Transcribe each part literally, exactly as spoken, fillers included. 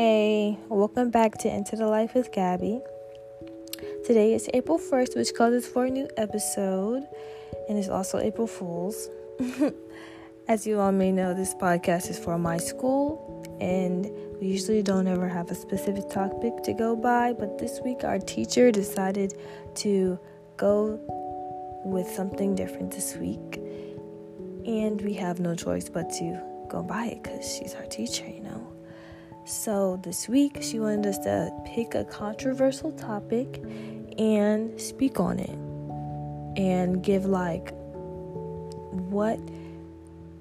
Hey, welcome back to Into the Life with Gabby. Today is April first, which causes for a new episode, and it's also April Fool's. As you all may know, this podcast is for my school, and we usually don't ever have a specific topic to go by, but this week our teacher decided to go with something different this week, and we have no choice but to go by it because she's our teacher, you know. So this week, she wanted us to pick a controversial topic and speak on it and give like what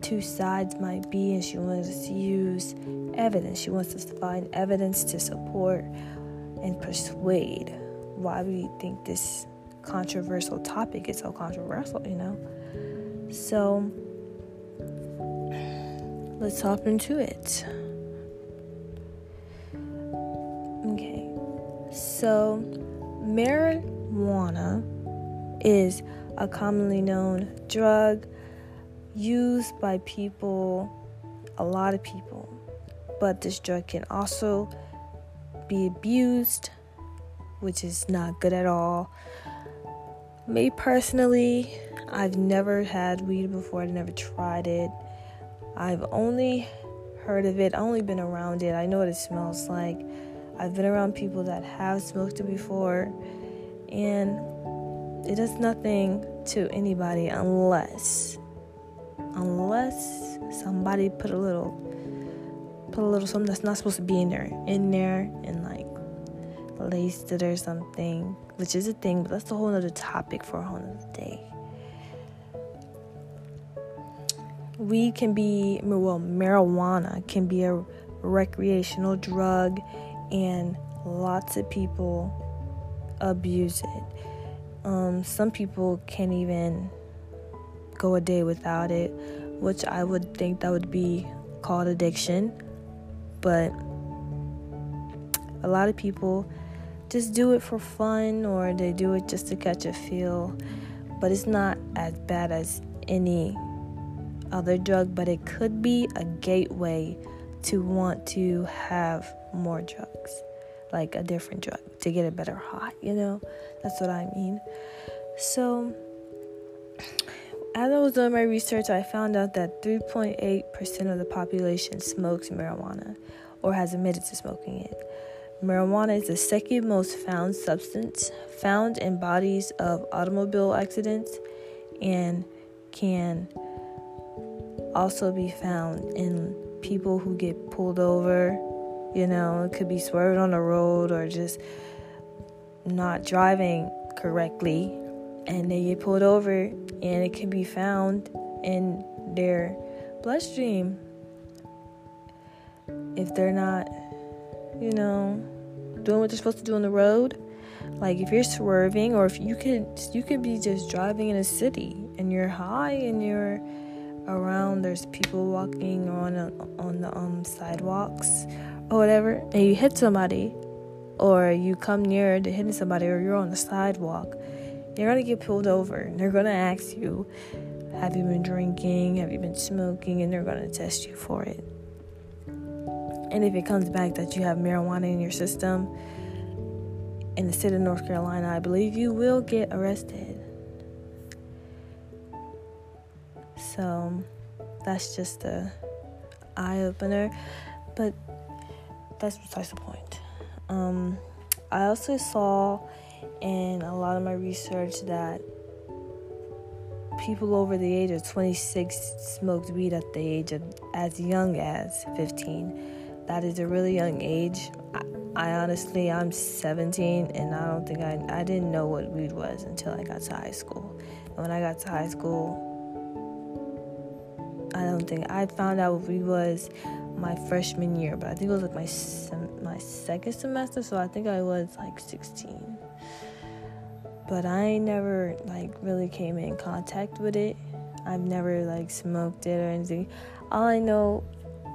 two sides might be. And she wanted us to use evidence. She wants us to find evidence to support and persuade why we think this controversial topic is so controversial, you know. So let's hop into it. Okay, so marijuana is a commonly known drug used by people, a lot of people, but this drug can also be abused, which is not good at all. Me personally, I've never had weed before, I've never tried it. I've only heard of it, I've only been around it, I know what it smells like. I've been around people that have smoked it before, and it does nothing to anybody unless, unless somebody put a little, put a little something that's not supposed to be in there, in there, and like laced it or something, which is a thing, but that's a whole other topic for a whole other day. Weed can be, well, marijuana can be a recreational drug, and lots of people abuse it. Um, some people can't even go a day without it, which I would think that would be called addiction, but a lot of people just do it for fun, or they do it just to catch a feel, but it's not as bad as any other drug, but it could be a gateway to want to have more drugs, like a different drug, to get a better high, you know? That's what I mean. So, as I was doing my research, I found out that three point eight percent of the population smokes marijuana or has admitted to smoking it. Marijuana is the second most found substance found in bodies of automobile accidents and can also be found in people who get pulled over, you know, it could be swerved on the road or just not driving correctly, and they get pulled over, and it can be found in their bloodstream if they're not, you know, doing what they're supposed to do on the road. Like if you're swerving, or if you could, you could be just driving in a city and you're high and you're around, there's people walking on a, on the um sidewalks or whatever, and you hit somebody, or you come near to hitting somebody, or you're on the sidewalk, you're gonna get pulled over, and they're gonna ask you, have you been drinking, have you been smoking, and they're gonna test you for it. And if it comes back that you have marijuana in your system, in the state of North Carolina, I believe you will get arrested. So that's just a eye-opener, but that's besides the point. Um, I also saw in a lot of my research that people over the age of twenty-six smoked weed at the age of as young as fifteen. That is a really young age. I, I honestly, I'm seventeen, and I don't think I, I didn't know what weed was until I got to high school. And when I got to high school, I don't think I found out what weed was my freshman year, but I think it was like my sem- my second semester, so I think I was like sixteen. But I never like really came in contact with it. I've never like smoked it or anything. All I know,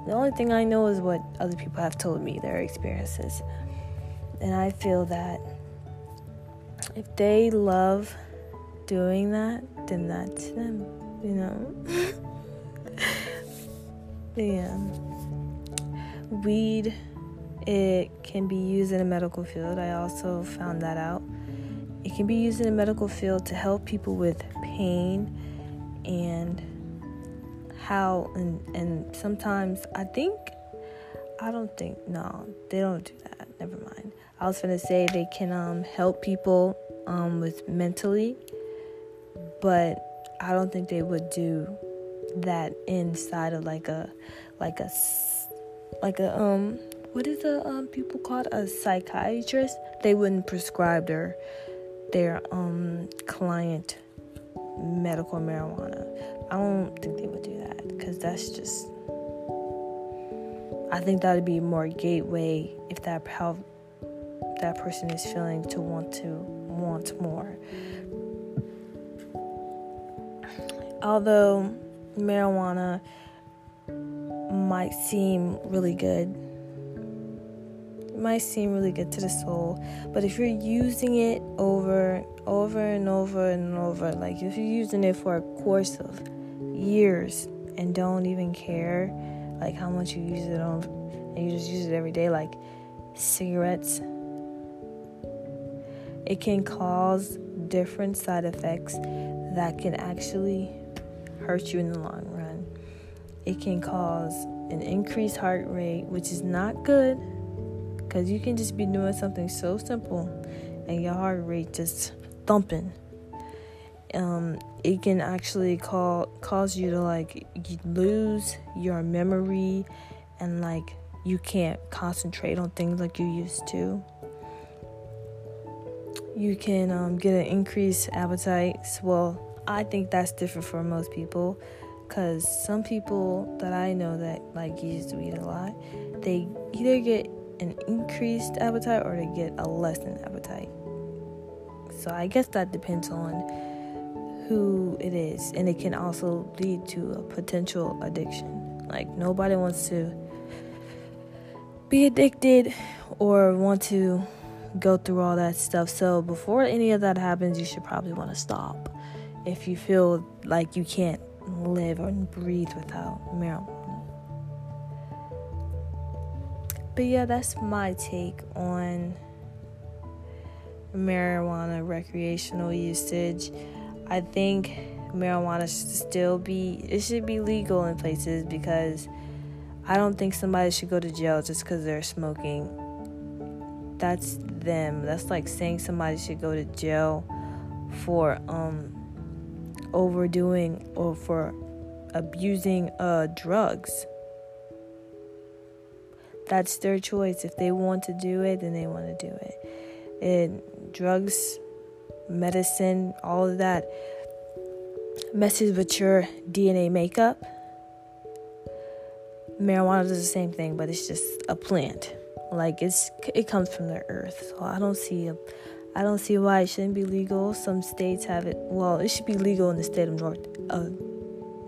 the only thing I know is what other people have told me, their experiences. And I feel that if they love doing that, then that's them, you know. Yeah, weed It can be used in the medical field. I also found that out. It can be used in the medical field to help people with pain and how, and, and sometimes I think, I don't think, no, they don't do that. Never mind. I was going to say they can um, help people um, with mentally, but I don't think they would do that inside of like a, like a, like a, um, what is the um, people called? A psychiatrist? They wouldn't prescribe their their um, client medical marijuana. I don't think they would do that because that's just. I think that would be more gateway if that how that person is feeling to want to want more. Although marijuana might seem really good. Might seem really good to the soul, but if you're using it over over and over and over, like if you're using it for a course of years and don't even care like how much you use it on, and you just use it every day like cigarettes, it can cause different side effects that can actually hurt you in the long run. It can cause an increased heart rate, which is not good. Because you can just be doing something so simple and your heart rate just thumping. Um, it can actually call, cause you to, like, you lose your memory and, like, you can't concentrate on things like you used to. You can um, get an increased appetite. Well, I think that's different for most people. Because some people that I know that, like, used to eat a lot, they either get an increased appetite or to get a lessened appetite. So I guess that depends on who it is, and it can also lead to a potential addiction. Like nobody wants to be addicted or want to go through all that stuff. So before any of that happens, you should probably want to stop if you feel like you can't live or breathe without marijuana. But yeah, that's my take on marijuana recreational usage. I think marijuana should still be, it should be legal in places because I don't think somebody should go to jail just because they're smoking. That's them. That's like saying somebody should go to jail for um, overdoing or for abusing uh, drugs. That's their choice. If they want to do it, then they want to do it. And drugs, medicine, all of that messes with your D N A makeup. Marijuana does the same thing, but it's just a plant. Like it's, it comes from the earth. So I don't see, a, I don't see why it shouldn't be legal. Some states have it. Well, it should be legal in the state of North, of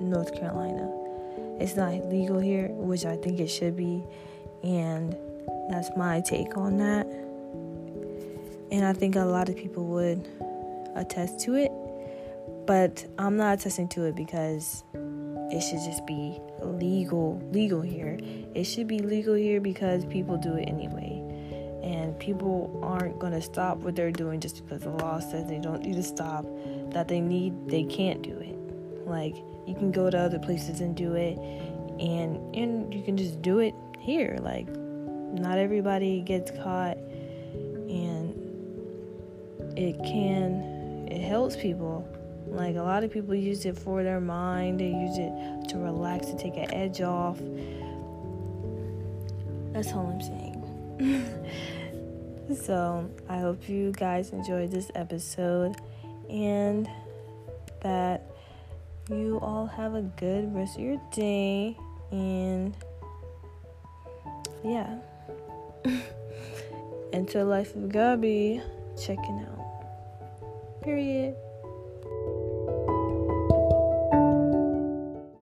North Carolina. It's not legal here, which I think it should be. And that's my take on that. And I think a lot of people would attest to it. But I'm not attesting to it because it should just be legal, legal here. It should be legal here because people do it anyway. And people aren't going to stop what they're doing just because the law says they don't need to stop, that they need, they can't do it. Like, you can go to other places and do it. And, and you can just do it here. Like, not everybody gets caught, and it can it helps people. Like, a lot of people use it for their mind. They use it to relax, to take an edge off. That's all I'm saying. So I hope you guys enjoyed this episode and that you all have a good rest of your day. And yeah. Into the Life with Gabby. Checking out. Period.